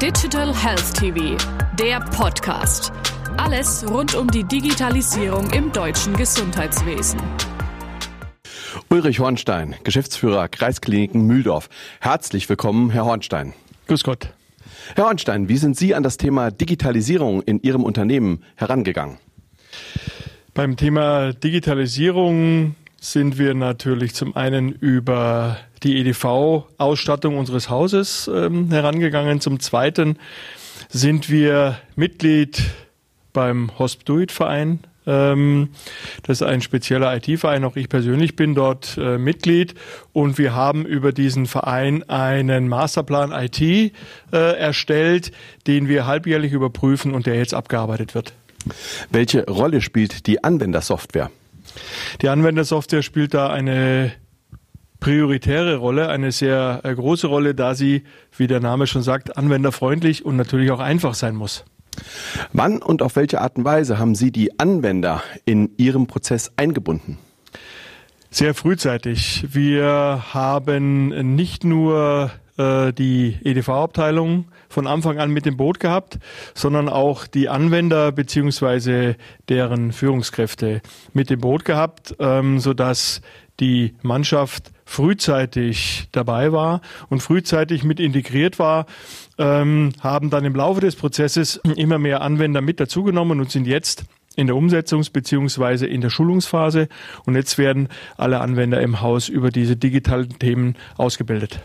Digital Health TV, der Podcast. Alles rund um die Digitalisierung im deutschen Gesundheitswesen. Ulrich Hornstein, Geschäftsführer Kreiskliniken Mühldorf. Herzlich willkommen, Herr Hornstein. Grüß Gott. Herr Hornstein, wie sind Sie an das Thema Digitalisierung in Ihrem Unternehmen herangegangen? Beim Thema Digitalisierung sind wir natürlich zum einen über die EDV-Ausstattung unseres Hauses herangegangen. Zum Zweiten sind wir Mitglied beim Hosp-Do-It-Verein. Das ist ein spezieller IT-Verein, auch ich persönlich bin dort Mitglied. Und wir haben über diesen Verein einen Masterplan IT erstellt, den wir halbjährlich überprüfen und der jetzt abgearbeitet wird. Welche Rolle spielt die Anwendersoftware? Die Anwendersoftware spielt da eine prioritäre Rolle, eine sehr große Rolle, da sie, wie der Name schon sagt, anwenderfreundlich und natürlich auch einfach sein muss. Wann und auf welche Art und Weise haben Sie die Anwender in Ihrem Prozess eingebunden? Sehr frühzeitig. Wir haben nicht nur die EDV-Abteilung von Anfang an mit dem Boot gehabt, sondern auch die Anwender bzw. deren Führungskräfte mit dem Boot gehabt, sodass die Mannschaft frühzeitig dabei war und frühzeitig mit integriert war, haben dann im Laufe des Prozesses immer mehr Anwender mit dazugenommen und sind jetzt in der Umsetzungs- bzw. in der Schulungsphase. Und jetzt werden alle Anwender im Haus über diese digitalen Themen ausgebildet.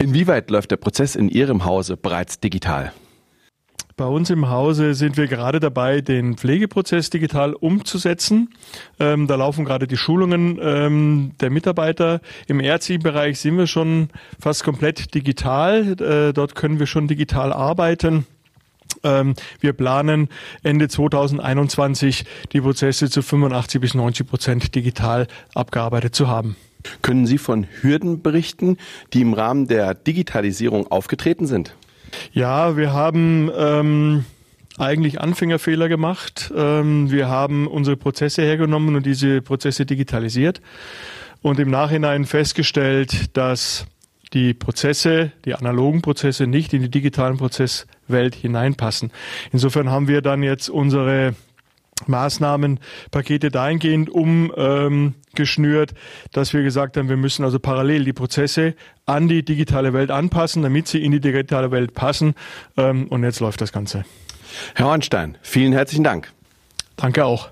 Inwieweit läuft der Prozess in Ihrem Hause bereits digital? Bei uns im Hause sind wir gerade dabei, den Pflegeprozess digital umzusetzen. Da laufen gerade die Schulungen der Mitarbeiter. Im ärztlichen Bereich sind wir schon fast komplett digital. Dort können wir schon digital arbeiten. Wir planen Ende 2021 die Prozesse zu 85 bis 90% digital abgearbeitet zu haben. Können Sie von Hürden berichten, die im Rahmen der Digitalisierung aufgetreten sind? Ja, wir haben eigentlich Anfängerfehler gemacht. Wir haben unsere Prozesse hergenommen und diese Prozesse digitalisiert und im Nachhinein festgestellt, dass die Prozesse, die analogen Prozesse nicht in die digitalen Prozesswelt hineinpassen. Insofern haben wir dann jetzt unsere Maßnahmenpakete dahingehend umgeschnürt, dass wir gesagt haben, wir müssen also parallel die Prozesse an die digitale Welt anpassen, damit sie in die digitale Welt passen. Und jetzt läuft das Ganze. Herr Hornstein, vielen herzlichen Dank. Danke auch.